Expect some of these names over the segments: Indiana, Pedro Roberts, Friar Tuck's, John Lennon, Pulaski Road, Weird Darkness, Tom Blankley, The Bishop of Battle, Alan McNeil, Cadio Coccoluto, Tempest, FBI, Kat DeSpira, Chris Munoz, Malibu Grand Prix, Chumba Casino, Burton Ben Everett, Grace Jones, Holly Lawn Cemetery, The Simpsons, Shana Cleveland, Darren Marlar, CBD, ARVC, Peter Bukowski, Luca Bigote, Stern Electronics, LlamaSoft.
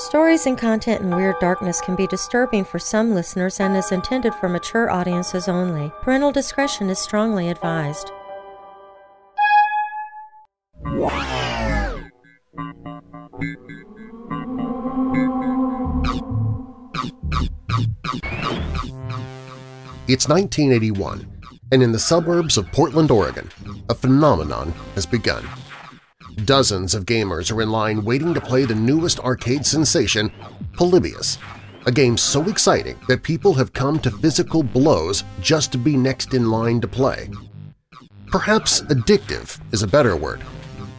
Stories and content in Weird Darkness can be disturbing for some listeners and is intended for mature audiences only. Parental discretion is strongly advised. It's 1981, and in the suburbs of Portland, Oregon, a phenomenon has begun. Dozens of gamers are in line waiting to play the newest arcade sensation, Polybius, a game so exciting that people have come to physical blows just to be next in line to play. Perhaps addictive is a better word,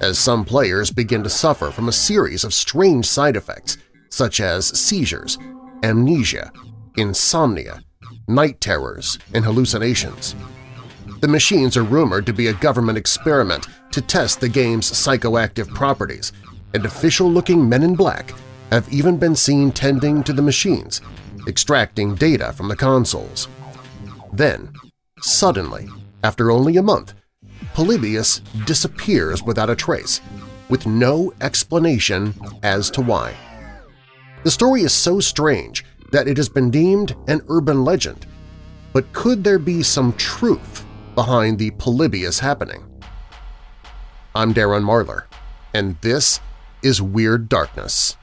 as some players begin to suffer from a series of strange side effects such as seizures, amnesia, insomnia, night terrors, and hallucinations. The machines are rumored to be a government experiment to test the game's psychoactive properties, and official-looking men in black have even been seen tending to the machines, extracting data from the consoles. Then, suddenly, after only a month, Polybius disappears without a trace, with no explanation as to why. The story is so strange that it has been deemed an urban legend, but could there be some truth behind the Polybius happening? I'm Darren Marlar, and this is Weird Darkness.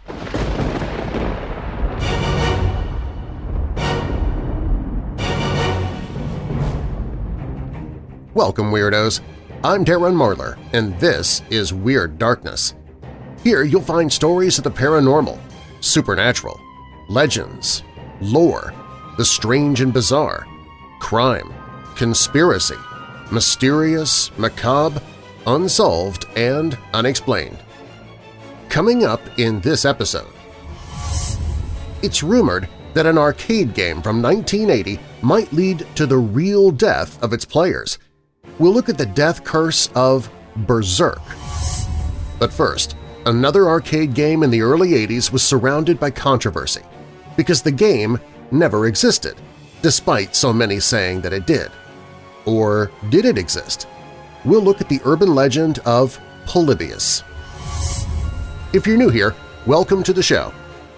Welcome, Weirdos! I'm Darren Marlar, and this is Weird Darkness. Here you'll find stories of the paranormal, supernatural, legends, lore, the strange and bizarre, crime, conspiracy, mysterious, macabre, unsolved, and unexplained. Coming up in this episode… It's rumored that an arcade game from 1980 might lead to the real death of its players. We'll look at the death curse of Berserk. But first, another arcade game in the early 80s was surrounded by controversy because the game never existed, despite so many saying that it did. Or did it exist? We'll look at the urban legend of Polybius. If you're new here, welcome to the show.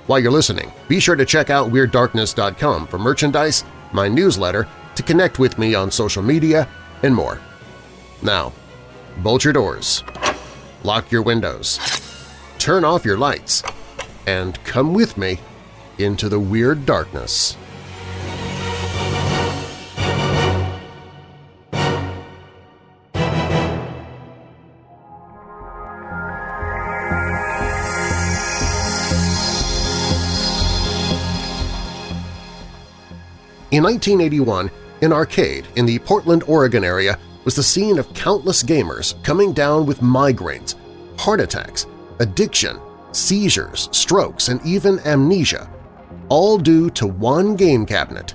While you're listening, be sure to check out WeirdDarkness.com for merchandise, my newsletter, to connect with me on social media, and more. Now, bolt your doors, lock your windows, turn off your lights, and come with me into the Weird Darkness. In 1981, an arcade in the Portland, Oregon area was the scene of countless gamers coming down with migraines, heart attacks, addiction, seizures, strokes, and even amnesia, all due to one game cabinet,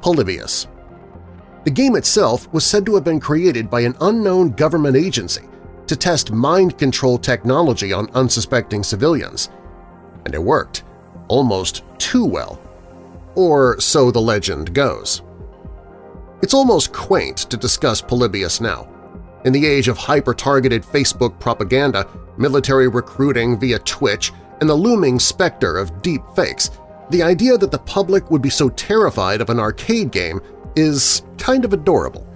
Polybius. The game itself was said to have been created by an unknown government agency to test mind control technology on unsuspecting civilians. And it worked, almost too well. Or so the legend goes. It's almost quaint to discuss Polybius now. In the age of hyper-targeted Facebook propaganda, military recruiting via Twitch, and the looming specter of deep fakes, the idea that the public would be so terrified of an arcade game is kind of adorable.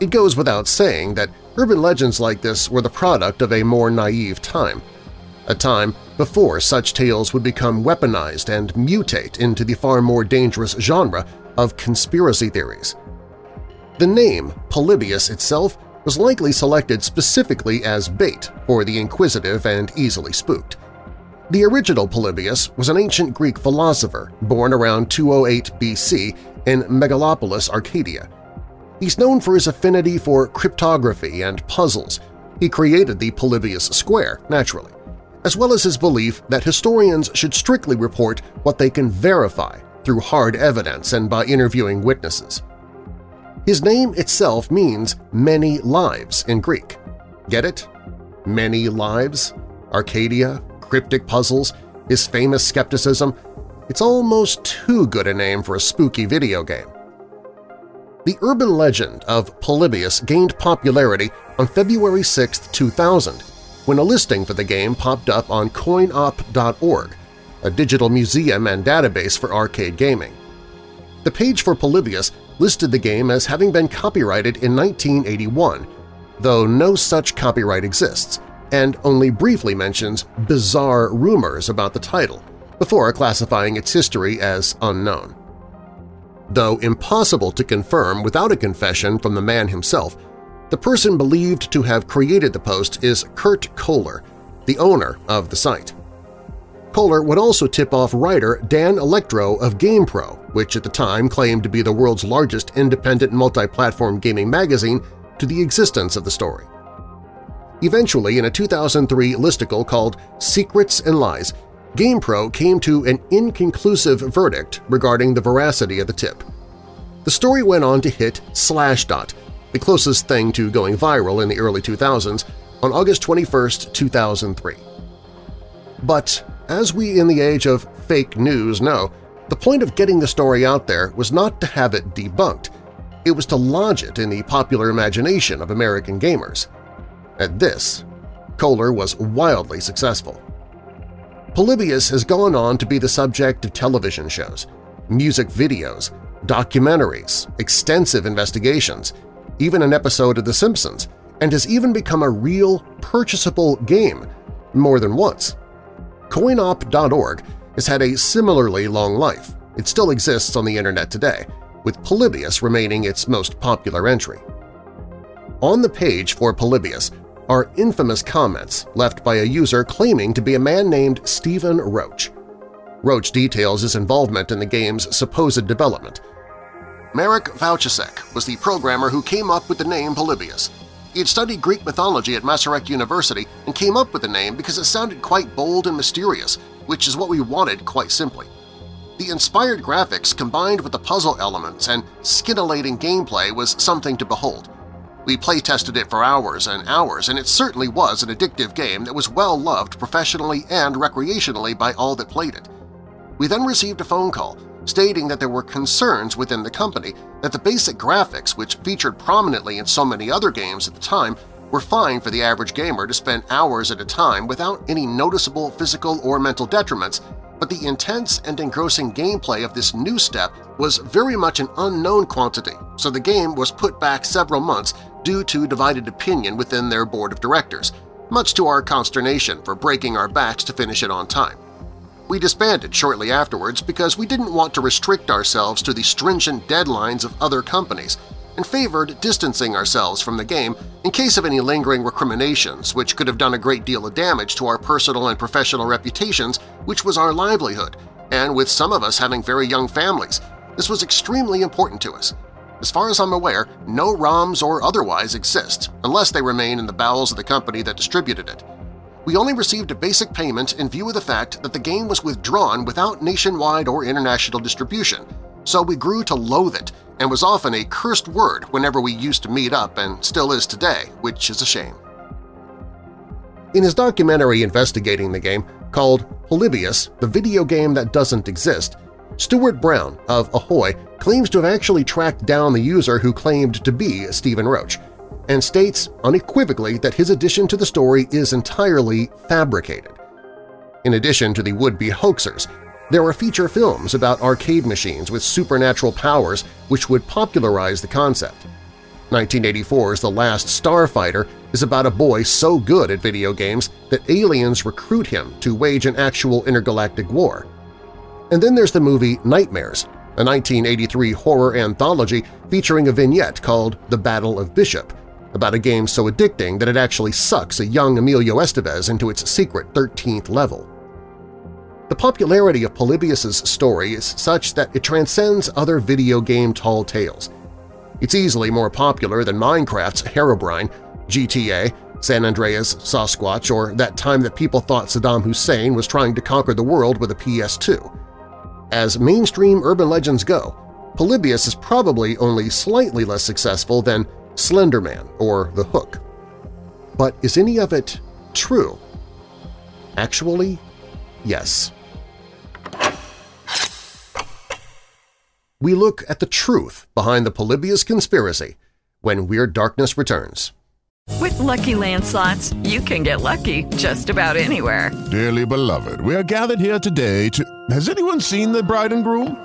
It goes without saying that urban legends like this were the product of a more naive time, a time before such tales would become weaponized and mutate into the far more dangerous genre of conspiracy theories. The name Polybius itself was likely selected specifically as bait for the inquisitive and easily spooked. The original Polybius was an ancient Greek philosopher born around 208 BC in Megalopolis, Arcadia. He's known for his affinity for cryptography and puzzles. He created the Polybius square, naturally, as well as his belief that historians should strictly report what they can verify through hard evidence and by interviewing witnesses. His name itself means many lives in Greek. Get it? Many lives? Arcadia, cryptic puzzles, his famous skepticism – it's almost too good a name for a spooky video game. The urban legend of Polybius gained popularity on February 6, 2000, when a listing for the game popped up on coinop.org, a digital museum and database for arcade gaming. The page for Polybius listed the game as having been copyrighted in 1981, though no such copyright exists, and only briefly mentions bizarre rumors about the title, before classifying its history as unknown. Though impossible to confirm without a confession from the man himself, the person believed to have created the post is Kurt Kohler, the owner of the site. Kohler would also tip off writer Dan Electro of GamePro, which at the time claimed to be the world's largest independent multi-platform gaming magazine, to the existence of the story. Eventually, in a 2003 listicle called Secrets and Lies, GamePro came to an inconclusive verdict regarding the veracity of the tip. The story went on to hit Slashdot, the closest thing to going viral in the early 2000s, on August 21, 2003. But as we in the age of fake news know, the point of getting the story out there was not to have it debunked, it was to lodge it in the popular imagination of American gamers. At this, Kohler was wildly successful. Polybius has gone on to be the subject of television shows, music videos, documentaries, extensive investigations, even an episode of The Simpsons, and has even become a real, purchasable game more than once. Coinop.org has had a similarly long life. It still exists on the internet today, with Polybius remaining its most popular entry. On the page for Polybius are infamous comments left by a user claiming to be a man named Stephen Roach. Roach details his involvement in the game's supposed development. Marek Vouchasek was the programmer who came up with the name Polybius. He had studied Greek mythology at Masaryk University and came up with the name because it sounded quite bold and mysterious, which is what we wanted quite simply. The inspired graphics combined with the puzzle elements and scintillating gameplay was something to behold. We playtested it for hours and hours, and it certainly was an addictive game that was well-loved professionally and recreationally by all that played it. We then received a phone call stating that there were concerns within the company that the basic graphics, which featured prominently in so many other games at the time, were fine for the average gamer to spend hours at a time without any noticeable physical or mental detriments, but the intense and engrossing gameplay of this new step was very much an unknown quantity, so the game was put back several months due to divided opinion within their board of directors, much to our consternation for breaking our backs to finish it on time. We disbanded shortly afterwards because we didn't want to restrict ourselves to the stringent deadlines of other companies and favored distancing ourselves from the game in case of any lingering recriminations which could have done a great deal of damage to our personal and professional reputations, which was our livelihood, and with some of us having very young families, this was extremely important to us. As far as I'm aware, no ROMs or otherwise exist unless they remain in the bowels of the company that distributed it. We only received a basic payment in view of the fact that the game was withdrawn without nationwide or international distribution, so we grew to loathe it and was often a cursed word whenever we used to meet up and still is today, which is a shame. In his documentary investigating the game, called Polybius, the video game that doesn't exist, Stuart Brown of Ahoy claims to have actually tracked down the user who claimed to be Stephen Roach, and states unequivocally that his addition to the story is entirely fabricated. In addition to the would-be hoaxers, there are feature films about arcade machines with supernatural powers which would popularize the concept. 1984's The Last Starfighter is about a boy so good at video games that aliens recruit him to wage an actual intergalactic war. And then there's the movie Nightmares, a 1983 horror anthology featuring a vignette called The Battle of Bishop, about a game so addicting that it actually sucks a young Emilio Estevez into its secret 13th level. The popularity of Polybius's story is such that it transcends other video game tall tales. It's easily more popular than Minecraft's Herobrine, GTA, San Andreas, Sasquatch, or that time that people thought Saddam Hussein was trying to conquer the world with a PS2. As mainstream urban legends go, Polybius is probably only slightly less successful than Slender Man or The Hook. But is any of it true? Actually, yes. We look at the truth behind the Polybius conspiracy when Weird Darkness returns. With Lucky Land Slots, you can get lucky just about anywhere. Dearly beloved, we are gathered here today to... Has anyone seen the bride and groom?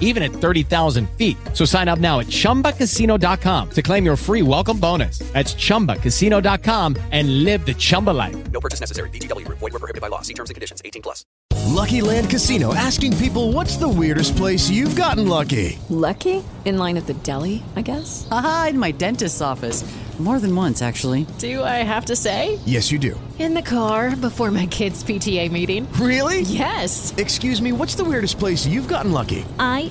even at 30,000 feet. So sign up now at ChumbaCasino.com to claim your free welcome bonus. That's ChumbaCasino.com and live the Chumba life. No purchase necessary. VGW. Void where prohibited by law. See terms and conditions. 18 plus. Lucky Land Casino. Asking people, what's the weirdest place you've gotten lucky? Lucky? In line at the deli, I guess? Aha, in my dentist's office. More than once, actually. Do I have to say? Yes, you do. In the car before my kids' PTA meeting. Really? Yes. Excuse me, what's the weirdest place you've gotten lucky? I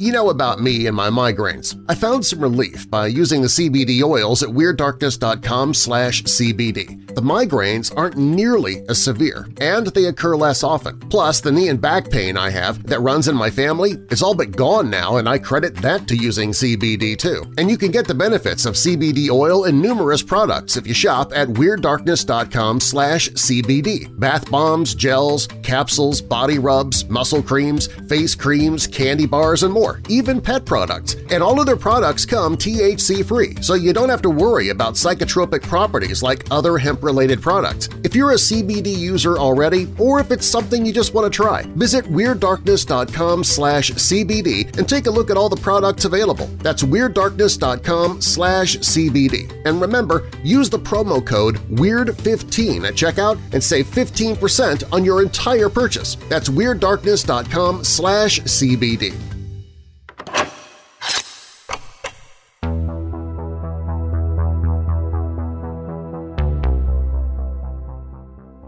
You know about me and my migraines. I found some relief by using the CBD oils at WeirdDarkness.com/CBD. The migraines aren't nearly as severe, and they occur less often. Plus, the knee and back pain I have that runs in my family is all but gone now, and I credit that to using CBD too. And you can get the benefits of CBD oil in numerous products if you shop at WeirdDarkness.com/CBD. Bath bombs, gels, capsules, body rubs, muscle creams, face creams, candy bars, and more. Even pet products. And all of their products come THC-free, so you don't have to worry about psychotropic properties like other hemp-related products. If you're a CBD user already, or if it's something you just want to try, visit WeirdDarkness.com/CBD and take a look at all the products available. That's WeirdDarkness.com/CBD. And remember, use the promo code WEIRD15 at checkout and save 15% on your entire purchase. That's WeirdDarkness.com/CBD.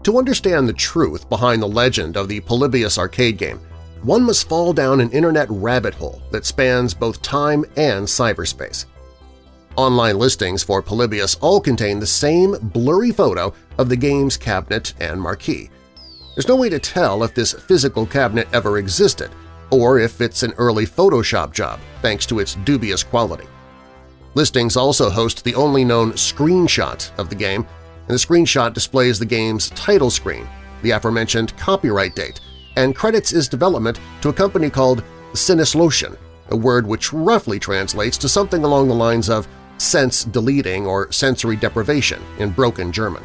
To understand the truth behind the legend of the Polybius arcade game, one must fall down an internet rabbit hole that spans both time and cyberspace. Online listings for Polybius all contain the same blurry photo of the game's cabinet and marquee. There's no way to tell if this physical cabinet ever existed, or if it's an early Photoshop job thanks to its dubious quality. Listings also host the only known screenshot of the game, and the screenshot displays the game's title screen, the aforementioned copyright date, and credits its development to a company called Sinislotion, a word which roughly translates to something along the lines of sense deleting or sensory deprivation in broken German.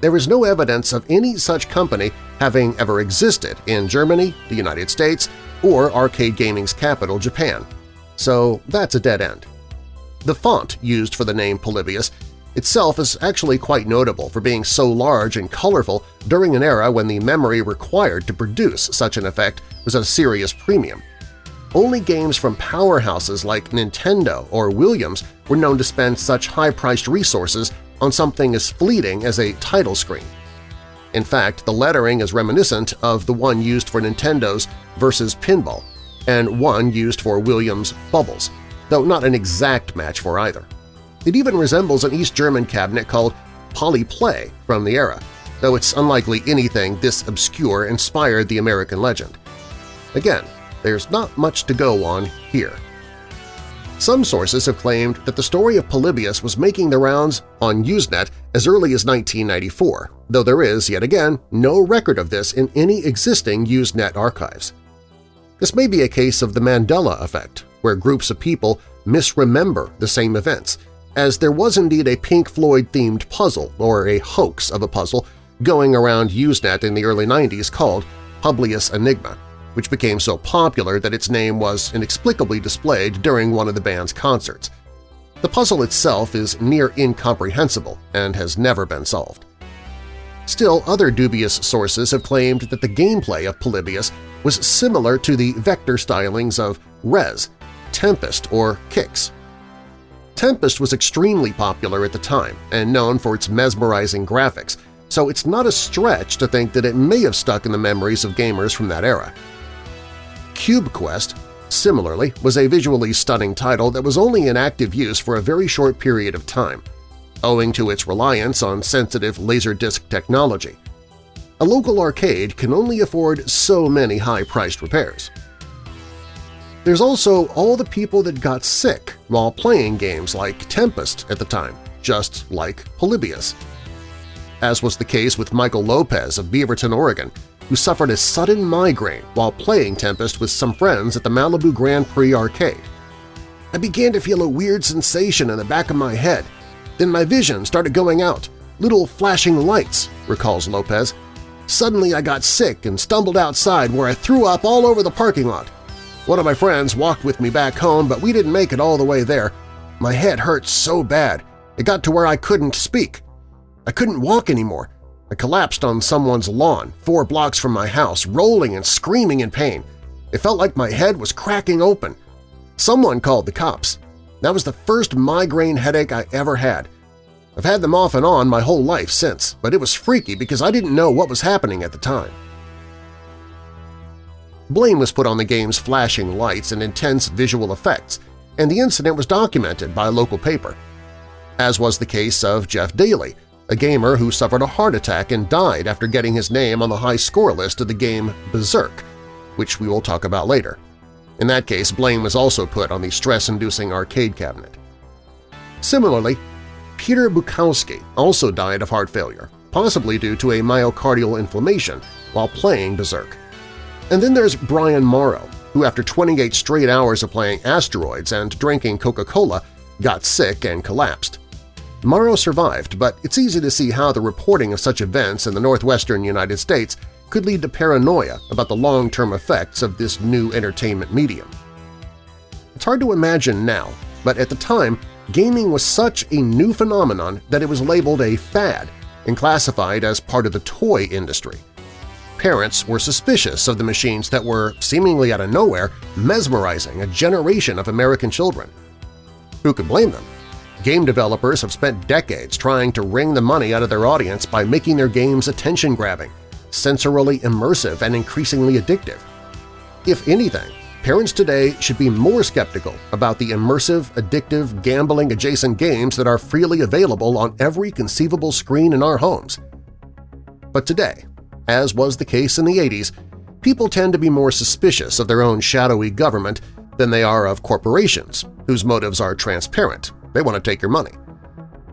There is no evidence of any such company having ever existed in Germany, the United States, or arcade gaming's capital, Japan, so that's a dead end. The font used for the name Polybius itself is actually quite notable for being so large and colorful during an era when the memory required to produce such an effect was at a serious premium. Only games from powerhouses like Nintendo or Williams were known to spend such high-priced resources on something as fleeting as a title screen. In fact, the lettering is reminiscent of the one used for Nintendo's Versus Pinball and one used for Williams' Bubbles, though not an exact match for either. It even resembles an East German cabinet called Polyplay from the era, though it's unlikely anything this obscure inspired the American legend. Again, there's not much to go on here. Some sources have claimed that the story of Polybius was making the rounds on Usenet as early as 1994, though there is, yet again, no record of this in any existing Usenet archives. This may be a case of the Mandela effect, where groups of people misremember the same events, as there was indeed a Pink Floyd-themed puzzle, or a hoax of a puzzle, going around Usenet in the early 90s called Publius Enigma, which became so popular that its name was inexplicably displayed during one of the band's concerts. The puzzle itself is near incomprehensible and has never been solved. Still, other dubious sources have claimed that the gameplay of Polybius was similar to the vector stylings of Rez, Tempest, or Kicks. Tempest was extremely popular at the time and known for its mesmerizing graphics, so it's not a stretch to think that it may have stuck in the memories of gamers from that era. Cube Quest, similarly, was a visually stunning title that was only in active use for a very short period of time, owing to its reliance on sensitive Laserdisc technology. A local arcade can only afford so many high-priced repairs. There's also all the people that got sick while playing games like Tempest at the time, just like Polybius. As was the case with Michael Lopez of Beaverton, Oregon, who suffered a sudden migraine while playing Tempest with some friends at the Malibu Grand Prix Arcade. I began to feel a weird sensation in the back of my head. Then my vision started going out, little flashing lights, recalls Lopez. Suddenly I got sick and stumbled outside where I threw up all over the parking lot. One of my friends walked with me back home, but we didn't make it all the way there. My head hurt so bad. It got to where I couldn't speak. I couldn't walk anymore. I collapsed on someone's lawn 4 blocks from my house, rolling and screaming in pain. It felt like my head was cracking open. Someone called the cops. That was the first migraine headache I ever had. I've had them off and on my whole life since, but it was freaky because I didn't know what was happening at the time. Blame was put on the game's flashing lights and intense visual effects, and the incident was documented by a local paper, as was the case of Jeff Daly, a gamer who suffered a heart attack and died after getting his name on the high score list of the game Berserk, which we will talk about later. In that case, blame was also put on the stress-inducing arcade cabinet. Similarly, Peter Bukowski also died of heart failure, possibly due to a myocardial inflammation while playing Berserk. And then there's Brian Morrow, who after 28 straight hours of playing Asteroids and drinking Coca-Cola got sick and collapsed. Morrow survived, but it's easy to see how the reporting of such events in the northwestern United States could lead to paranoia about the long-term effects of this new entertainment medium. It's hard to imagine now, but at the time, gaming was such a new phenomenon that it was labeled a fad and classified as part of the toy industry. Parents were suspicious of the machines that were, seemingly out of nowhere, mesmerizing a generation of American children. Who could blame them? Game developers have spent decades trying to wring the money out of their audience by making their games attention-grabbing, sensorily immersive, and increasingly addictive. If anything, parents today should be more skeptical about the immersive, addictive, gambling-adjacent games that are freely available on every conceivable screen in our homes. But today, as was the case in the 80s, people tend to be more suspicious of their own shadowy government than they are of corporations, whose motives are transparent. They want to take your money.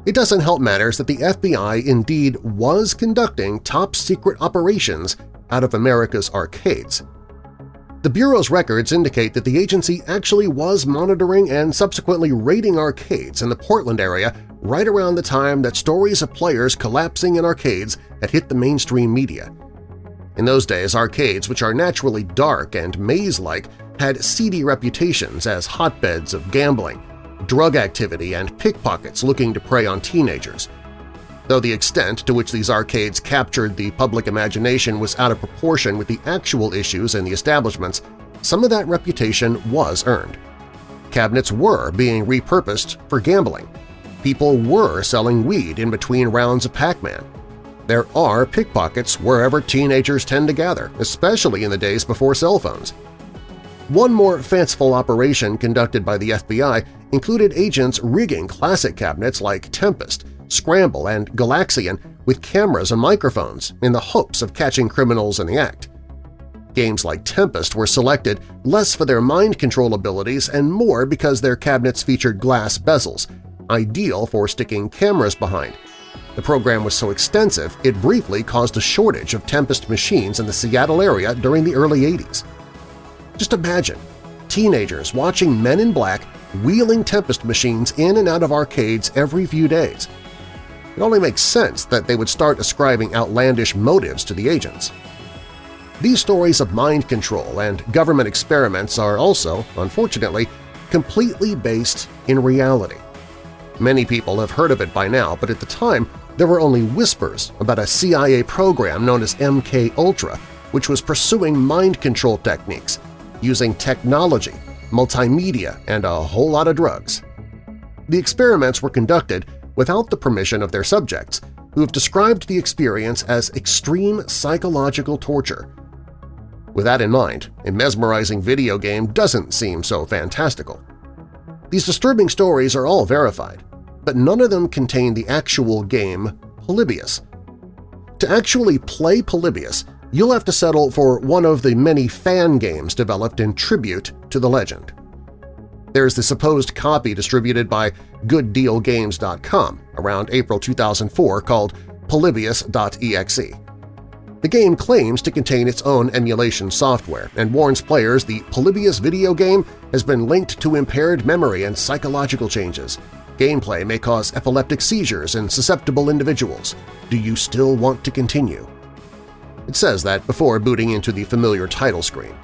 It doesn't help matters that the FBI indeed was conducting top-secret operations out of America's arcades. The Bureau's records indicate that the agency actually was monitoring and subsequently raiding arcades in the Portland area right around the time that stories of players collapsing in arcades had hit the mainstream media. In those days, arcades, which are naturally dark and maze-like, had seedy reputations as hotbeds of gambling, drug activity, and pickpockets looking to prey on teenagers. Though the extent to which these arcades captured the public imagination was out of proportion with the actual issues in the establishments, some of that reputation was earned. Cabinets were being repurposed for gambling. People were selling weed in between rounds of Pac-Man. There are pickpockets wherever teenagers tend to gather, especially in the days before cell phones. One more fanciful operation conducted by the FBI included agents rigging classic cabinets like Tempest, Scramble, and Galaxian with cameras and microphones in the hopes of catching criminals in the act. Games like Tempest were selected less for their mind control abilities and more because their cabinets featured glass bezels, ideal for sticking cameras behind. The program was so extensive it briefly caused a shortage of Tempest machines in the Seattle area during the early 80s. Just imagine teenagers watching Men in Black wheeling Tempest machines in and out of arcades every few days. It only makes sense that they would start ascribing outlandish motives to the agents. These stories of mind control and government experiments are also, unfortunately, completely based in reality. Many people have heard of it by now, but at the time there were only whispers about a CIA program known as MKUltra, which was pursuing mind control techniques using technology, multimedia, and a whole lot of drugs. The experiments were conducted without the permission of their subjects, who have described the experience as extreme psychological torture. With that in mind, a mesmerizing video game doesn't seem so fantastical. These disturbing stories are all verified, but none of them contain the actual game Polybius. To actually play Polybius, you'll have to settle for one of the many fan games developed in tribute to the legend. There's the supposed copy distributed by GoodDealGames.com around April 2004 called Polybius.exe. The game claims to contain its own emulation software and warns players the Polybius video game has been linked to impaired memory and psychological changes. Gameplay may cause epileptic seizures in susceptible individuals. Do you still want to continue? It says that before booting into the familiar title screen.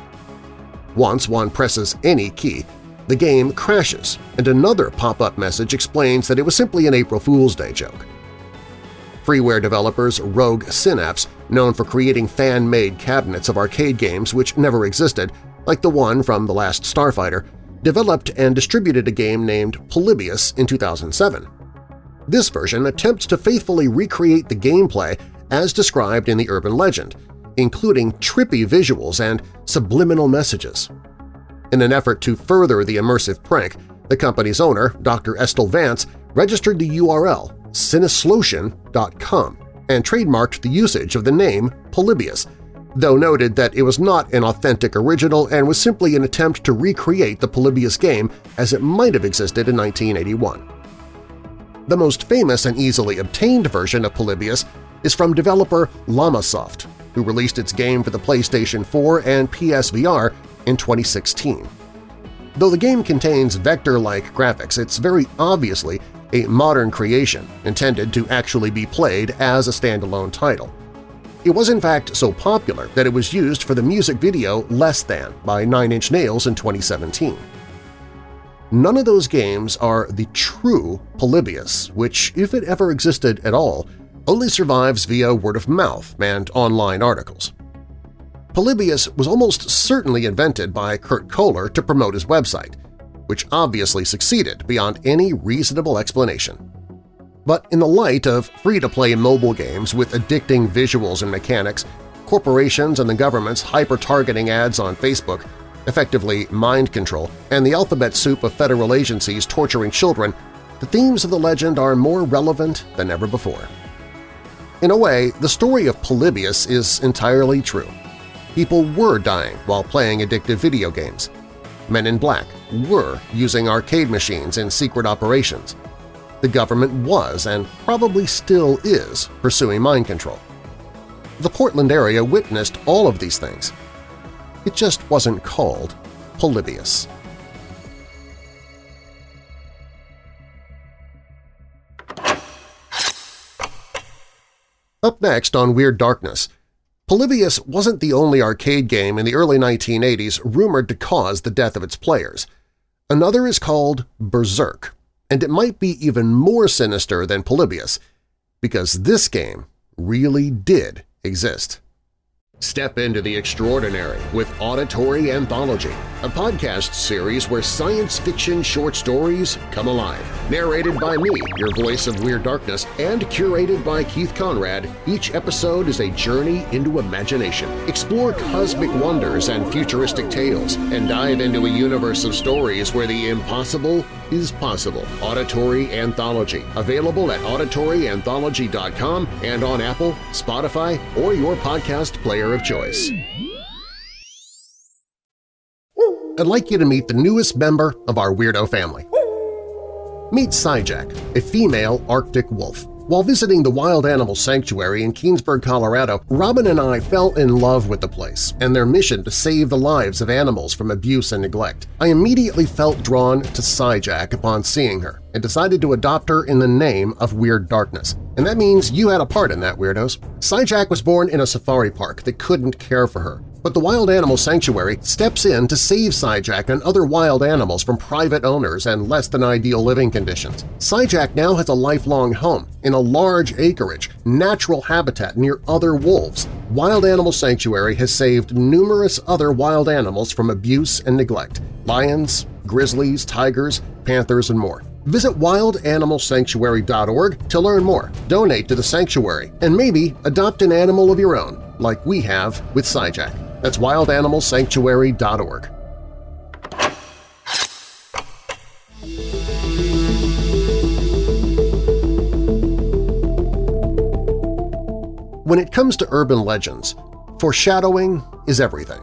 Once one presses any key, the game crashes, and another pop-up message explains that it was simply an April Fool's Day joke. Freeware developers Rogue Synapse, known for creating fan-made cabinets of arcade games which never existed, like the one from The Last Starfighter, developed and distributed a game named Polybius in 2007. This version attempts to faithfully recreate the gameplay as described in the urban legend, including trippy visuals and subliminal messages. In an effort to further the immersive prank, the company's owner, Dr. Estel Vance, registered the URL Sinislotion.com and trademarked the usage of the name Polybius, though noted that it was not an authentic original and was simply an attempt to recreate the Polybius game as it might have existed in 1981. The most famous and easily obtained version of Polybius is from developer LlamaSoft, who released its game for the PlayStation 4 and PSVR in 2016. Though the game contains vector-like graphics, it's very obviously a modern creation intended to actually be played as a standalone title. It was in fact so popular that it was used for the music video Less Than by Nine Inch Nails in 2017. None of those games are the true Polybius, which, if it ever existed at all, only survives via word of mouth and online articles. Polybius was almost certainly invented by Kurt Kohler to promote his website, which obviously succeeded beyond any reasonable explanation. But in the light of free-to-play mobile games with addicting visuals and mechanics, corporations and the government's hyper-targeting ads on Facebook, effectively mind control, and the alphabet soup of federal agencies torturing children, the themes of the legend are more relevant than ever before. In a way, the story of Polybius is entirely true. People were dying while playing addictive video games. Men in Black were using arcade machines in secret operations. The government was, and probably still is, pursuing mind control. The Portland area witnessed all of these things. It just wasn't called Polybius. Up next on Weird Darkness, Polybius wasn't the only arcade game in the early 1980s rumored to cause the death of its players. Another is called Berserk, and it might be even more sinister than Polybius, because this game really did exist. Step into the extraordinary with Auditory Anthology, a podcast series where science fiction short stories come alive. Narrated by me, your voice of Weird Darkness, and curated by Keith Conrad, each episode is a journey into imagination. Explore cosmic wonders and futuristic tales, and dive into a universe of stories where the impossible is possible. Auditory Anthology, available at auditoryanthology.com and on Apple, Spotify, or your podcast player of choice. I'd like you to meet the newest member of our weirdo family. Meet Sijak, a female Arctic wolf. While visiting the Wild Animal Sanctuary in Keansburg, Colorado, Robin and I fell in love with the place and their mission to save the lives of animals from abuse and neglect. I immediately felt drawn to Sijak upon seeing her and decided to adopt her in the name of Weird Darkness. And that means you had a part in that, weirdos. Sijak was born in a safari park that couldn't care for her, but the Wild Animal Sanctuary steps in to save Sijak and other wild animals from private owners and less-than-ideal living conditions. Sijak now has a lifelong home in a large acreage, natural habitat near other wolves. Wild Animal Sanctuary has saved numerous other wild animals from abuse and neglect – lions, grizzlies, tigers, panthers, and more. Visit WildAnimalSanctuary.org to learn more, donate to the sanctuary, and maybe adopt an animal of your own, like we have with Sijak. That's WildAnimalSanctuary.org. When it comes to urban legends, foreshadowing is everything.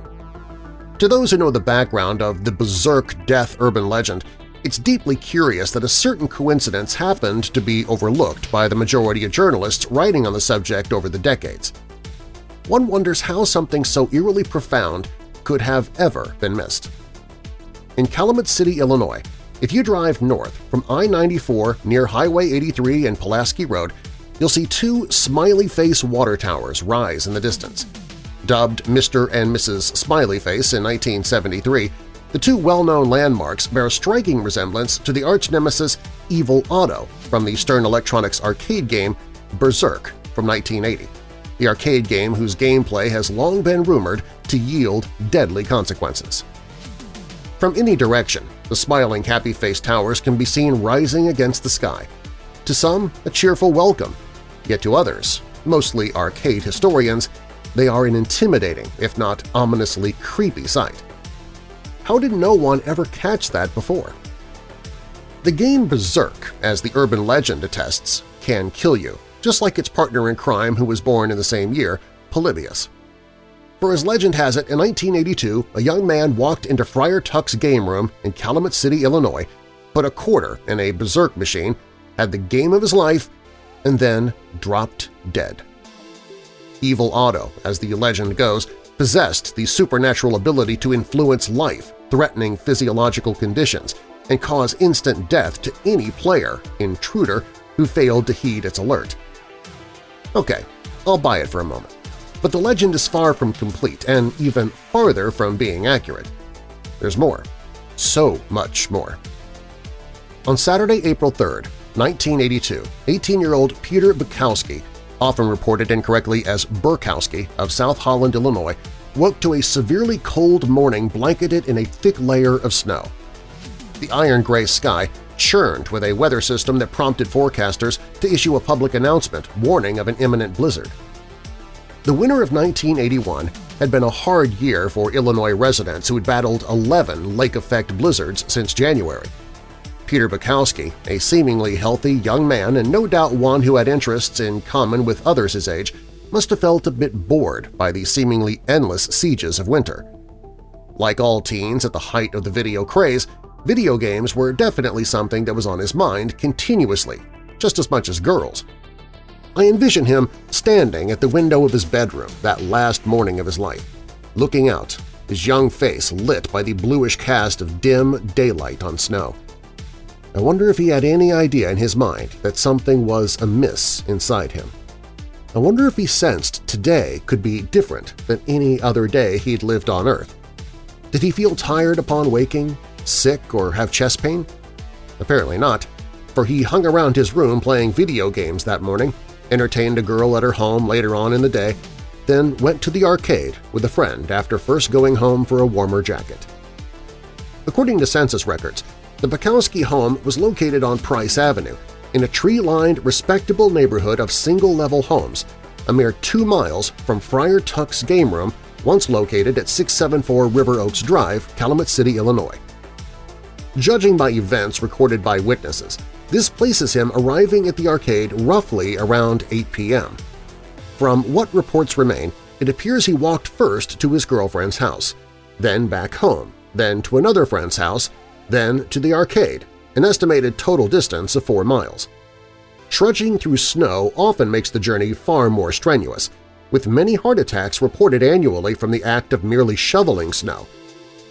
To those who know the background of the Berserk death urban legend, it's deeply curious that a certain coincidence happened to be overlooked by the majority of journalists writing on the subject over the decades. One wonders how something so eerily profound could have ever been missed. In Calumet City, Illinois, if you drive north from I-94 near Highway 83 and Pulaski Road, you'll see two smiley-face water towers rise in the distance. Dubbed Mr. and Mrs. Smiley-Face in 1973, the two well-known landmarks bear a striking resemblance to the arch-nemesis Evil Otto from the Stern Electronics arcade game Berserk from 1980, the arcade game whose gameplay has long been rumored to yield deadly consequences. From any direction, the smiling, happy-faced towers can be seen rising against the sky. To some, a cheerful welcome, yet to others, mostly arcade historians, they are an intimidating, if not ominously creepy sight. How did no one ever catch that before? The game Berserk, as the urban legend attests, can kill you, just like its partner in crime who was born in the same year, Polybius. For as legend has it, in 1982, a young man walked into Friar Tuck's game room in Calumet City, Illinois, put a quarter in a Berserk machine, had the game of his life, and then dropped dead. Evil Otto, as the legend goes, possessed the supernatural ability to influence life, threatening physiological conditions, and cause instant death to any player, intruder, who failed to heed its alert. Okay, I'll buy it for a moment, but the legend is far from complete and even farther from being accurate. There's more. So much more. On Saturday, April 3, 1982, 18-year-old Peter Bukowski, often reported incorrectly as Burkowski of South Holland, Illinois, woke to a severely cold morning blanketed in a thick layer of snow. The iron-gray sky churned with a weather system that prompted forecasters to issue a public announcement warning of an imminent blizzard. The winter of 1981 had been a hard year for Illinois residents who had battled 11 lake-effect blizzards since January. Peter Bukowski, a seemingly healthy young man and no doubt one who had interests in common with others his age, must have felt a bit bored by the seemingly endless sieges of winter. Like all teens at the height of the video craze, video games were definitely something that was on his mind continuously, just as much as girls. I envision him standing at the window of his bedroom that last morning of his life, looking out, his young face lit by the bluish cast of dim daylight on snow. I wonder if he had any idea in his mind that something was amiss inside him. I wonder if he sensed today could be different than any other day he'd lived on Earth. Did he feel tired upon waking, sick, or have chest pain? Apparently not, for he hung around his room playing video games that morning, entertained a girl at her home later on in the day, then went to the arcade with a friend after first going home for a warmer jacket. According to census records, the Bukowski home was located on Price Avenue in a tree-lined, respectable neighborhood of single-level homes, a mere 2 miles from Friar Tuck's game room once located at 674 River Oaks Drive, Calumet City, Illinois. Judging by events recorded by witnesses, this places him arriving at the arcade roughly around 8 p.m. From what reports remain, it appears he walked first to his girlfriend's house, then back home, then to another friend's house, then to the arcade, an estimated total distance of 4 miles. Trudging through snow often makes the journey far more strenuous, with many heart attacks reported annually from the act of merely shoveling snow.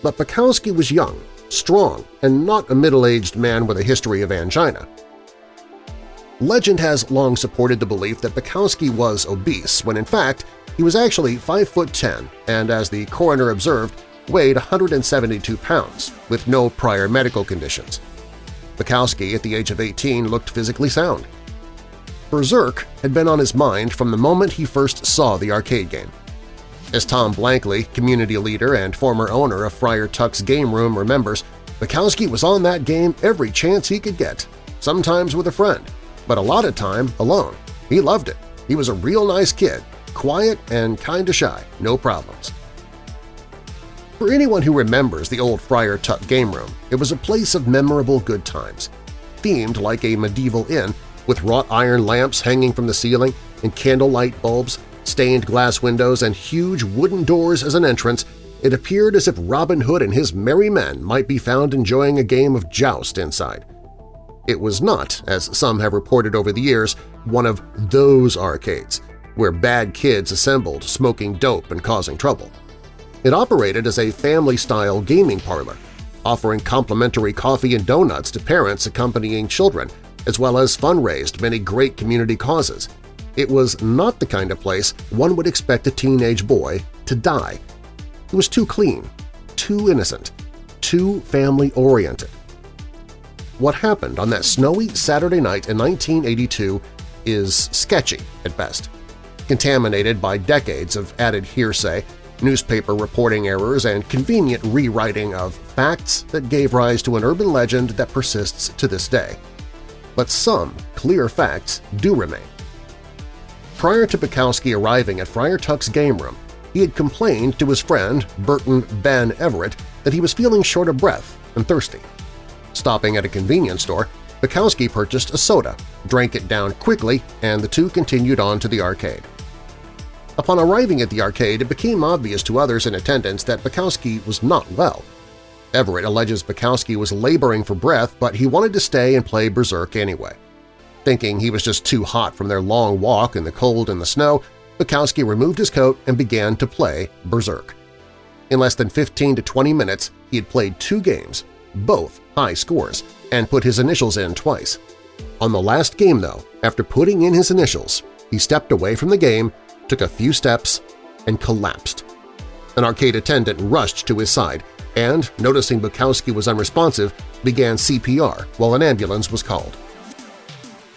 But Bukowski was young, strong, and not a middle-aged man with a history of angina. Legend has long supported the belief that Bukowski was obese when, in fact, he was actually 5'10" and, as the coroner observed, weighed 172 pounds, with no prior medical conditions. Bukowski, at the age of 18, looked physically sound. Berserk had been on his mind from the moment he first saw the arcade game. As Tom Blankley, community leader and former owner of Friar Tuck's Game Room, remembers, Bukowski was on that game every chance he could get, sometimes with a friend, but a lot of time alone. He loved it. He was a real nice kid, quiet and kinda shy, no problems. For anyone who remembers the old Friar Tuck game room, it was a place of memorable good times, themed like a medieval inn with wrought iron lamps hanging from the ceiling and candlelight bulbs, stained glass windows, and huge wooden doors as an entrance. It appeared as if Robin Hood and his merry men might be found enjoying a game of joust inside. It was not, as some have reported over the years, one of those arcades, where bad kids assembled smoking dope and causing trouble. It operated as a family-style gaming parlor, offering complimentary coffee and donuts to parents accompanying children, as well as fundraised many great community causes. It was not the kind of place one would expect a teenage boy to die. It was too clean, too innocent, too family-oriented. What happened on that snowy Saturday night in 1982 is sketchy at best, contaminated by decades of added hearsay, newspaper reporting errors, and convenient rewriting of facts that gave rise to an urban legend that persists to this day. But some clear facts do remain. Prior to Bukowski arriving at Friar Tuck's game room, he had complained to his friend Burton Ben Everett that he was feeling short of breath and thirsty. Stopping at a convenience store, Bukowski purchased a soda, drank it down quickly, and the two continued on to the arcade. Upon arriving at the arcade, it became obvious to others in attendance that Bukowski was not well. Everett alleges Bukowski was laboring for breath, but he wanted to stay and play Berserk anyway. Thinking he was just too hot from their long walk in the cold and the snow, Bukowski removed his coat and began to play Berserk. In less than 15 to 20 minutes, he had played 2 games, both high scores, and put his initials in twice. On the last game, though, after putting in his initials, he stepped away from the game, took a few steps, and collapsed. An arcade attendant rushed to his side and, noticing Bukowski was unresponsive, began CPR while an ambulance was called.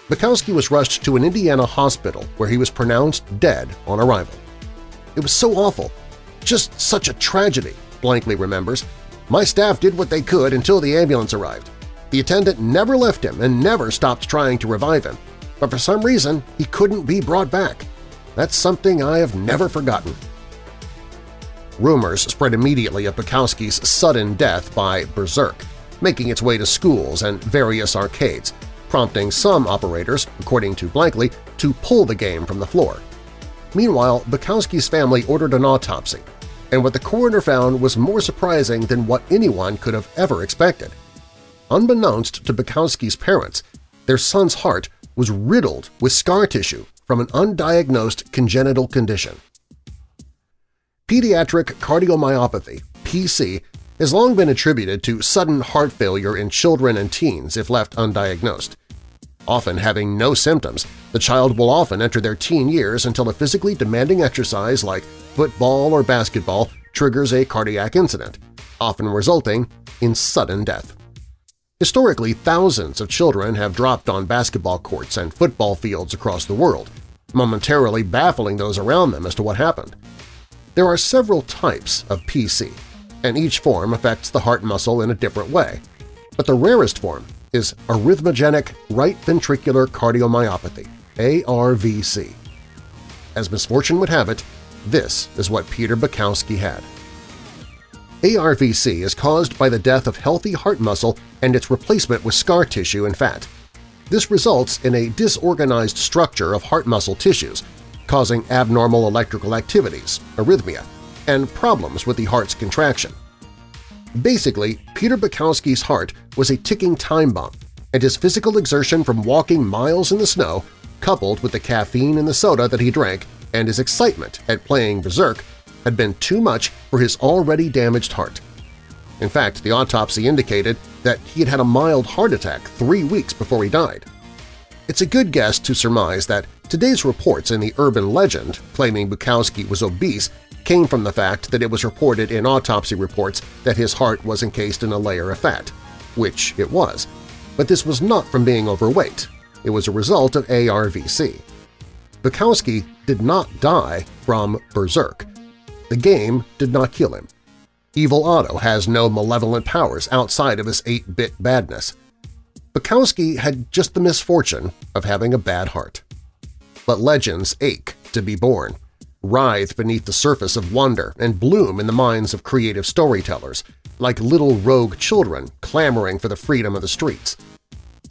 Bukowski was rushed to an Indiana hospital where he was pronounced dead on arrival. "It was so awful. Just such a tragedy," Blankley remembers. "My staff did what they could until the ambulance arrived. The attendant never left him and never stopped trying to revive him, but for some reason he couldn't be brought back. That's something I have never forgotten." Rumors spread immediately of Bukowski's sudden death by Berserk, making its way to schools and various arcades, prompting some operators, according to Blankley, to pull the game from the floor. Meanwhile, Bukowski's family ordered an autopsy, and what the coroner found was more surprising than what anyone could have ever expected. Unbeknownst to Bukowski's parents, their son's heart was riddled with scar tissue from an undiagnosed congenital condition. Pediatric cardiomyopathy (PC) has long been attributed to sudden heart failure in children and teens if left undiagnosed. Often having no symptoms, the child will often enter their teen years until a physically demanding exercise like football or basketball triggers a cardiac incident, often resulting in sudden death. Historically, thousands of children have dropped on basketball courts and football fields across the world, momentarily baffling those around them as to what happened. There are several types of PC, and each form affects the heart muscle in a different way, but the rarest form is arrhythmogenic right ventricular cardiomyopathy, ARVC. As misfortune would have it, this is what Peter Bukowski had. ARVC is caused by the death of healthy heart muscle and its replacement with scar tissue and fat. This results in a disorganized structure of heart muscle tissues, causing abnormal electrical activities, arrhythmia, and problems with the heart's contraction. Basically, Peter Bukowski's heart was a ticking time bomb, and his physical exertion from walking miles in the snow, coupled with the caffeine and the soda that he drank and his excitement at playing Berserk, had been too much for his already damaged heart. In fact, the autopsy indicated that he had had a mild heart attack 3 weeks before he died. It's a good guess to surmise that today's reports in the urban legend claiming Bukowski was obese came from the fact that it was reported in autopsy reports that his heart was encased in a layer of fat, which it was, but this was not from being overweight. It was a result of ARVC. Bukowski did not die from Berserk. The game did not kill him. Evil Otto has no malevolent powers outside of his 8-bit badness. Bukowski had just the misfortune of having a bad heart. But legends ache to be born, writhe beneath the surface of wonder, and bloom in the minds of creative storytellers, like little rogue children clamoring for the freedom of the streets.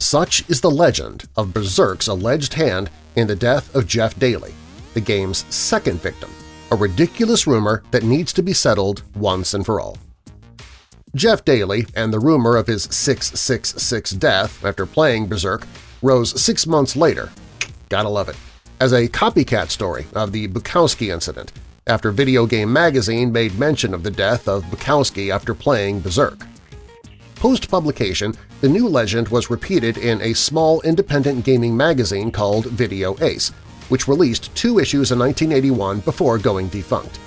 Such is the legend of Berserk's alleged hand in the death of Jeff Daly, the game's second victim, a ridiculous rumor that needs to be settled once and for all. Jeff Daly and the rumor of his 666 death after playing Berserk rose 6 months later – gotta love it – as a copycat story of the Bukowski incident after Video Game Magazine made mention of the death of Bukowski after playing Berserk. Post-publication, the new legend was repeated in a small independent gaming magazine called Video Ace, which released 2 issues in 1981 before going defunct.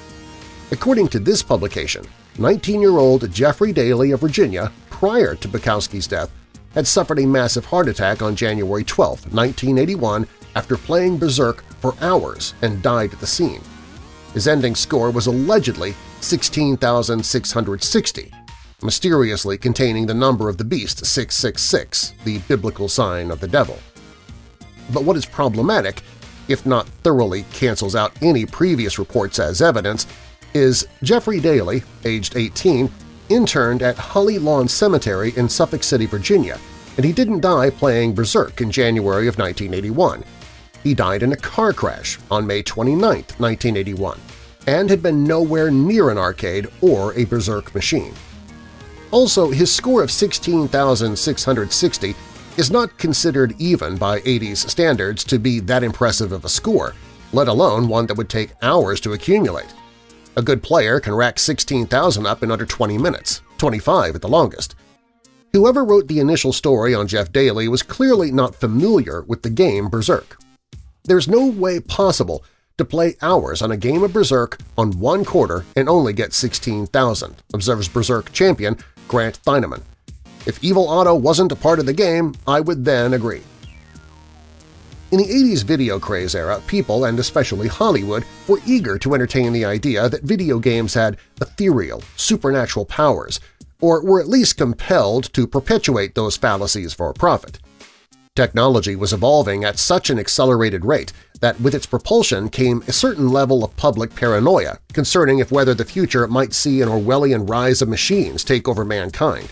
According to this publication, 19-year-old Jeffrey Daly of Virginia, prior to Bukowski's death, had suffered a massive heart attack on January 12, 1981 after playing Berserk for hours and died at the scene. His ending score was allegedly 16,660, mysteriously containing the number of the beast 666, the biblical sign of the devil. But what is problematic, if not thoroughly cancels out any previous reports as evidence, is Jeffrey Daly, aged 18, interned at Holly Lawn Cemetery in Suffolk City, Virginia, and he didn't die playing Berserk in January of 1981. He died in a car crash on May 29, 1981, and had been nowhere near an arcade or a Berserk machine. Also, his score of 16,660 is not considered even by 80s standards to be that impressive of a score, let alone one that would take hours to accumulate. A good player can rack 16,000 up in under 20 minutes, 25 at the longest. Whoever wrote the initial story on Jeff Daly was clearly not familiar with the game Berserk. There's no way possible to play hours on a game of Berserk on one quarter and only get 16,000, observes Berserk champion Grant Theineman. If Evil Otto wasn't a part of the game, I would then agree. In the 80s video craze era, people, and especially Hollywood, were eager to entertain the idea that video games had ethereal, supernatural powers, or were at least compelled to perpetuate those fallacies for profit. Technology was evolving at such an accelerated rate that with its propulsion came a certain level of public paranoia concerning if whether the future might see an Orwellian rise of machines take over mankind.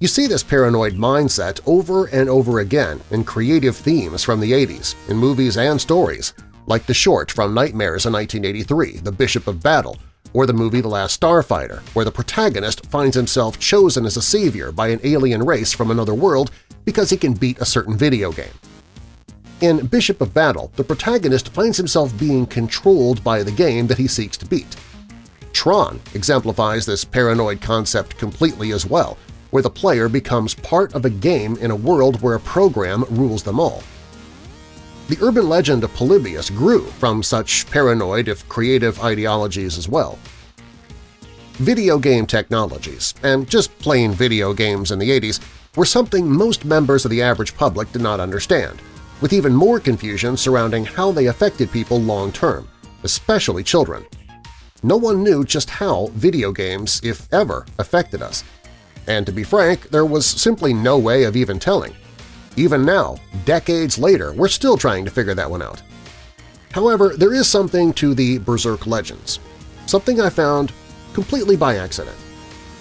You see this paranoid mindset over and over again in creative themes from the 80s, in movies and stories, like the short from Nightmares in 1983, The Bishop of Battle, or the movie The Last Starfighter, where the protagonist finds himself chosen as a savior by an alien race from another world because he can beat a certain video game. In Bishop of Battle, the protagonist finds himself being controlled by the game that he seeks to beat. Tron exemplifies this paranoid concept completely as well, where the player becomes part of a game in a world where a program rules them all. The urban legend of Polybius grew from such paranoid if creative ideologies as well. Video game technologies, and just plain video games in the 80s, were something most members of the average public did not understand, with even more confusion surrounding how they affected people long-term, especially children. No one knew just how video games, if ever, affected us. And to be frank, there was simply no way of even telling. Even now, decades later, we're still trying to figure that one out. However, there is something to the Berserk legends, something I found completely by accident.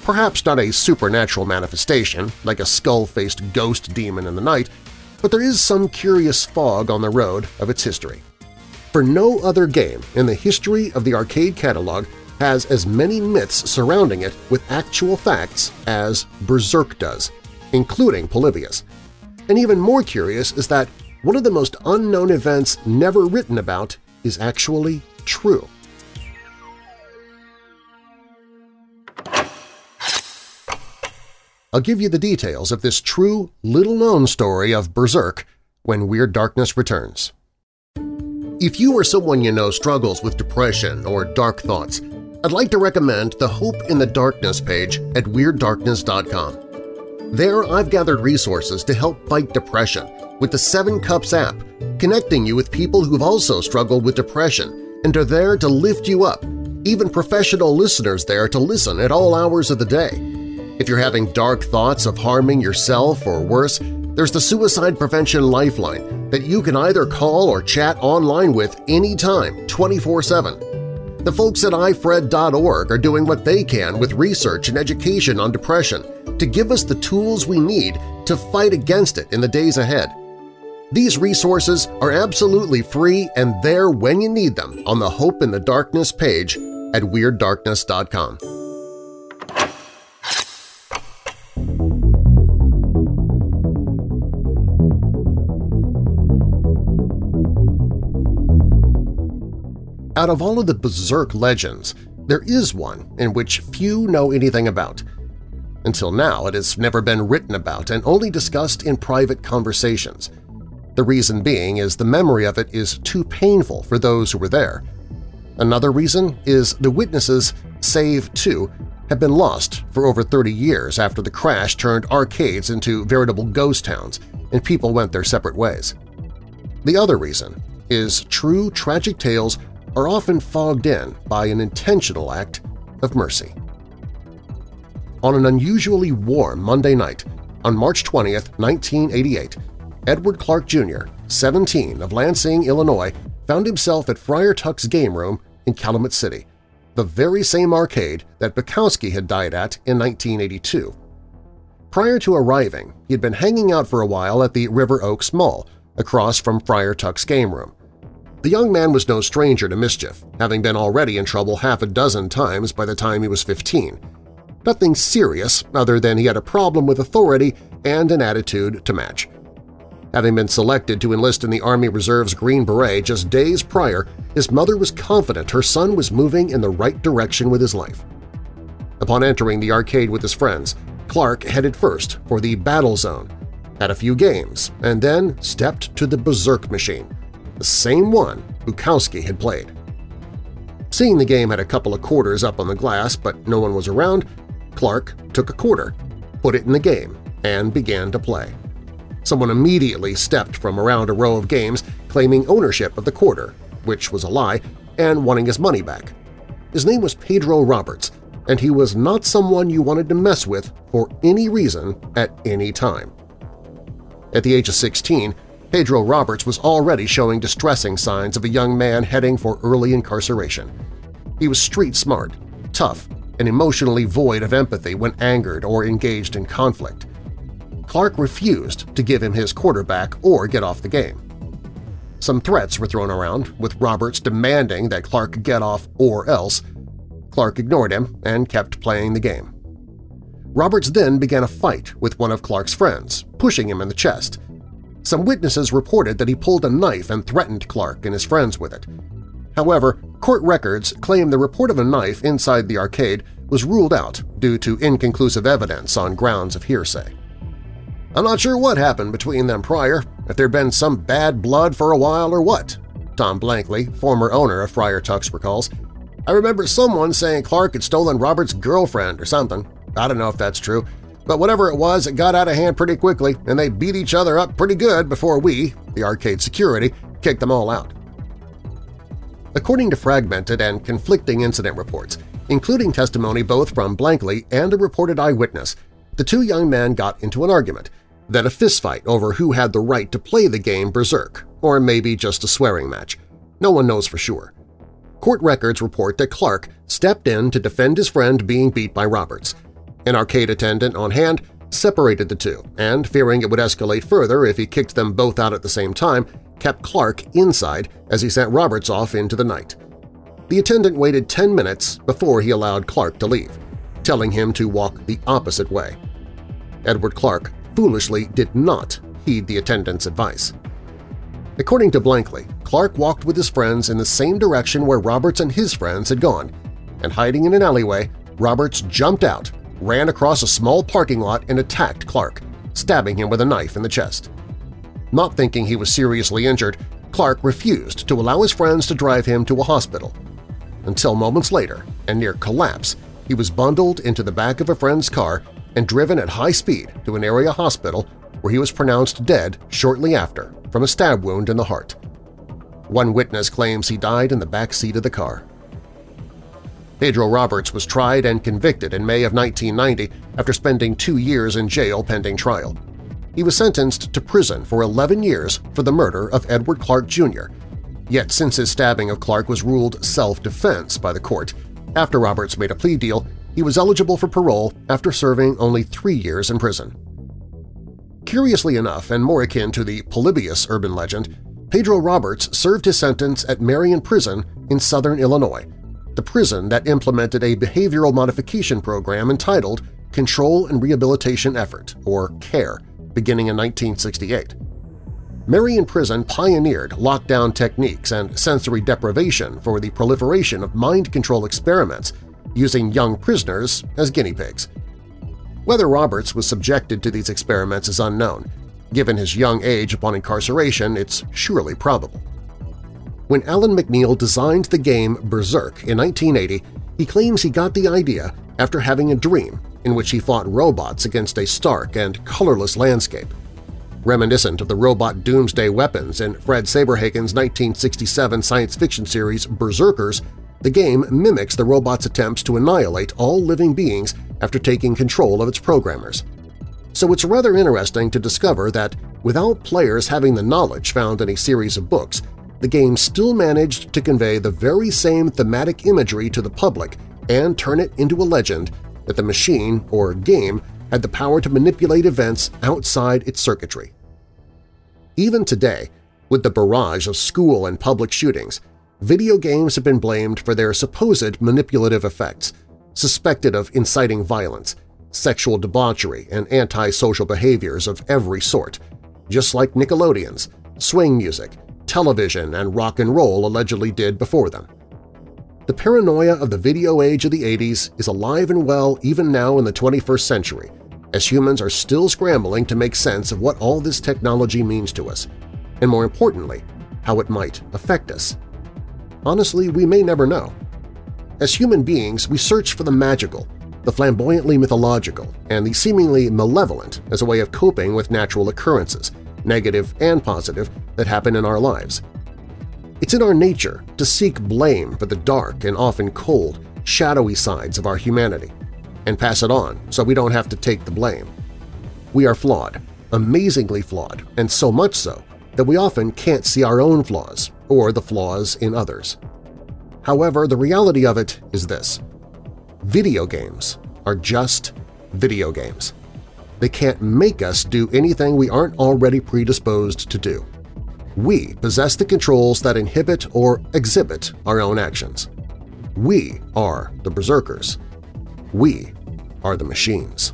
Perhaps not a supernatural manifestation, like a skull-faced ghost demon in the night, but there is some curious fog on the road of its history. For no other game in the history of the arcade catalog has as many myths surrounding it with actual facts as Berserk does, including Polybius. And even more curious is that one of the most unknown events never written about is actually true. I'll give you the details of this true, little-known story of Berserk when Weird Darkness returns. If you or someone you know struggles with depression or dark thoughts, I'd like to recommend the Hope in the Darkness page at WeirdDarkness.com. There I've gathered resources to help fight depression with the 7 Cups app, connecting you with people who've also struggled with depression and are there to lift you up, even professional listeners there to listen at all hours of the day. If you're having dark thoughts of harming yourself or worse, there's the Suicide Prevention Lifeline that you can either call or chat online with anytime, 24/7. The folks at ifred.org are doing what they can with research and education on depression to give us the tools we need to fight against it in the days ahead. These resources are absolutely free and there when you need them on the Hope in the Darkness page at WeirdDarkness.com. Out of all of the Berserk legends, there is one in which few know anything about. Until now, it has never been written about and only discussed in private conversations. The reason being is the memory of it is too painful for those who were there. Another reason is the witnesses, save two, have been lost for over 30 years after the crash turned arcades into veritable ghost towns and people went their separate ways. The other reason is true tragic tales are often fogged in by an intentional act of mercy. On an unusually warm Monday night, on March 20, 1988, Edward Clark Jr., 17, of Lansing, Illinois, found himself at Friar Tuck's game room in Calumet City, the very same arcade that Bukowski had died at in 1982. Prior to arriving, he had been hanging out for a while at the River Oaks Mall, across from Friar Tuck's game room. The young man was no stranger to mischief, having been already in trouble half a dozen times by the time he was 15. Nothing serious other than he had a problem with authority and an attitude to match. Having been selected to enlist in the Army Reserve's Green Beret just days prior, his mother was confident her son was moving in the right direction with his life. Upon entering the arcade with his friends, Clark headed first for the Battle Zone, had a few games, and then stepped to the Berserk machine, the same one Bukowski had played. Seeing the game had a couple of quarters up on the glass but no one was around, Clark took a quarter, put it in the game, and began to play. Someone immediately stepped from around a row of games claiming ownership of the quarter, which was a lie, and wanting his money back. His name was Pedro Roberts, and he was not someone you wanted to mess with for any reason at any time. At the age of 16, Pedro Roberts was already showing distressing signs of a young man heading for early incarceration. He was street-smart, tough, and emotionally void of empathy when angered or engaged in conflict. Clark refused to give him his quarterback or get off the game. Some threats were thrown around, with Roberts demanding that Clark get off or else. Clark ignored him and kept playing the game. Roberts then began a fight with one of Clark's friends, pushing him in the chest. Some witnesses reported that he pulled a knife and threatened Clark and his friends with it. However, court records claim the report of a knife inside the arcade was ruled out due to inconclusive evidence on grounds of hearsay. "I'm not sure what happened between them prior, if there'd been some bad blood for a while or what," Tom Blankley, former owner of Friar Tuck's, recalls. "I remember someone saying Clark had stolen Robert's girlfriend or something. I don't know if that's true. But whatever it was, it got out of hand pretty quickly, and they beat each other up pretty good before we, the arcade security kicked them all out. According to fragmented and conflicting incident reports, including testimony both from Blankley and a reported eyewitness, the two young men got into an argument, then a fistfight over who had the right to play the game Berserk, or maybe just a swearing match. No one knows for sure. Court records report that Clark stepped in to defend his friend being beat by Roberts. An arcade attendant on hand separated the two and, fearing it would escalate further if he kicked them both out at the same time, kept Clark inside as he sent Roberts off into the night. The attendant waited 10 minutes before he allowed Clark to leave, telling him to walk the opposite way. Edward Clark foolishly did not heed the attendant's advice. According to Blankley, Clark walked with his friends in the same direction where Roberts and his friends had gone, and hiding in an alleyway, Roberts jumped out, ran across a small parking lot and attacked Clark, stabbing him with a knife in the chest. Not thinking he was seriously injured, Clark refused to allow his friends to drive him to a hospital. Until moments later, and near collapse, he was bundled into the back of a friend's car and driven at high speed to an area hospital where he was pronounced dead shortly after from a stab wound in the heart. One witness claims he died in the back seat of the car. Pedro Roberts was tried and convicted in May of 1990 after spending 2 years in jail pending trial. He was sentenced to prison for 11 years for the murder of Edward Clark Jr., yet since his stabbing of Clark was ruled self-defense by the court, after Roberts made a plea deal, he was eligible for parole after serving only 3 years in prison. Curiously enough, and more akin to the Polybius urban legend, Pedro Roberts served his sentence at Marion Prison in southern Illinois, the prison that implemented a behavioral modification program entitled Control and Rehabilitation Effort, or CARE, beginning in 1968. Marion Prison pioneered lockdown techniques and sensory deprivation for the proliferation of mind control experiments using young prisoners as guinea pigs. Whether Roberts was subjected to these experiments is unknown. Given his young age upon incarceration, it's surely probable. When Alan McNeil designed the game Berserk in 1980, he claims he got the idea after having a dream in which he fought robots against a stark and colorless landscape. Reminiscent of the robot doomsday weapons in Fred Saberhagen's 1967 science fiction series Berserkers, the game mimics the robot's attempts to annihilate all living beings after taking control of its programmers. So it's rather interesting to discover that, without players having the knowledge found in a series of books, the game still managed to convey the very same thematic imagery to the public and turn it into a legend that the machine or game had the power to manipulate events outside its circuitry. Even today, with the barrage of school and public shootings, video games have been blamed for their supposed manipulative effects, suspected of inciting violence, sexual debauchery, and antisocial behaviors of every sort, just like Nickelodeons, swing music, television, and rock and roll allegedly did before them. The paranoia of the video age of the 80s is alive and well even now in the 21st century, as humans are still scrambling to make sense of what all this technology means to us, and more importantly, how it might affect us. Honestly, we may never know. As human beings, we search for the magical, the flamboyantly mythological, and the seemingly malevolent as a way of coping with natural occurrences, negative and positive, that happen in our lives. It's in our nature to seek blame for the dark and often cold, shadowy sides of our humanity and pass it on so we don't have to take the blame. We are flawed, amazingly flawed, and so much so that we often can't see our own flaws or the flaws in others. However, the reality of it is this: video games are just video games. They can't make us do anything we aren't already predisposed to do. We possess the controls that inhibit or exhibit our own actions. We are the berserkers. We are the machines.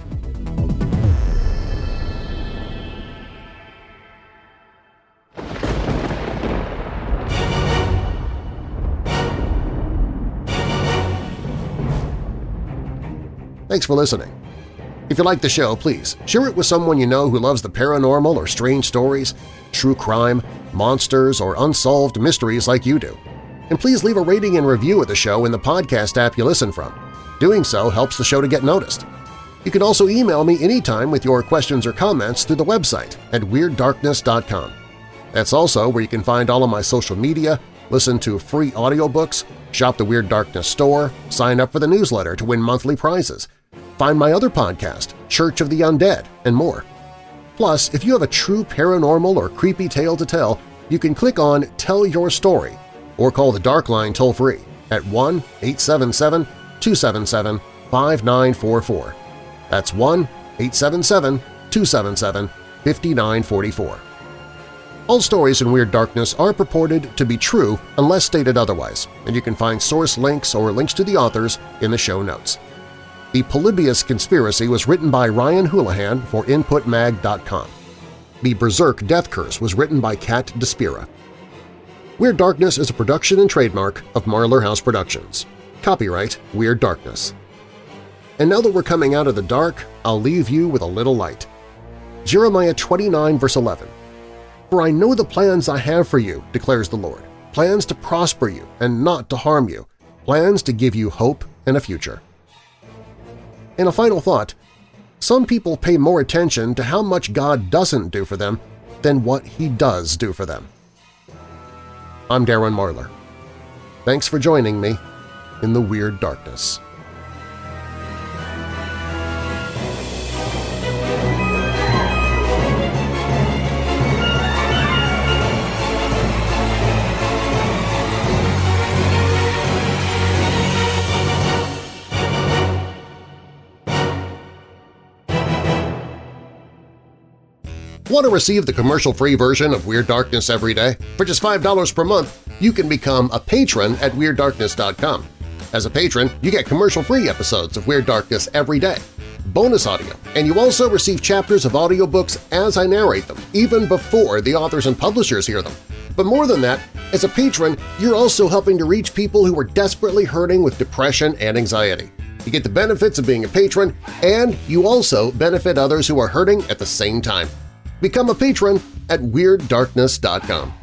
Thanks for listening. If you like the show, please share it with someone you know who loves the paranormal or strange stories, true crime, monsters, or unsolved mysteries like you do. And please leave a rating and review of the show in the podcast app you listen from. Doing so helps the show to get noticed. You can also email me anytime with your questions or comments through the website at WeirdDarkness.com. That's also where you can find all of my social media, listen to free audiobooks, shop the Weird Darkness store, sign up for the newsletter to win monthly prizes, find my other podcast, Church of the Undead, and more. Plus, if you have a true paranormal or creepy tale to tell, you can click on Tell Your Story or call the Dark Line toll-free at 1-877-277-5944. That's 1-877-277-5944. All stories in Weird Darkness are purported to be true unless stated otherwise, and you can find source links or links to the authors in the show notes. The Polybius Conspiracy was written by Ryan Houlihan for InputMag.com. The Berserk Death Curse was written by Kat DeSpira. Weird Darkness is a production and trademark of Marlar House Productions. Copyright Weird Darkness. And now that we're coming out of the dark, I'll leave you with a little light. Jeremiah 29, verse 11. "For I know the plans I have for you, declares the Lord, plans to prosper you and not to harm you, plans to give you hope and a future." And a final thought, some people pay more attention to how much God doesn't do for them than what He does do for them. I'm Darren Marlar. Thanks for joining me in the Weird Darkness. Want to receive the commercial-free version of Weird Darkness every day? For just $5 per month, you can become a patron at WeirdDarkness.com. As a patron, you get commercial-free episodes of Weird Darkness every day, bonus audio, and you also receive chapters of audiobooks as I narrate them, even before the authors and publishers hear them. But more than that, as a patron, you're also helping to reach people who are desperately hurting with depression and anxiety. You get the benefits of being a patron, and you also benefit others who are hurting at the same time. Become a patron at WeirdDarkness.com.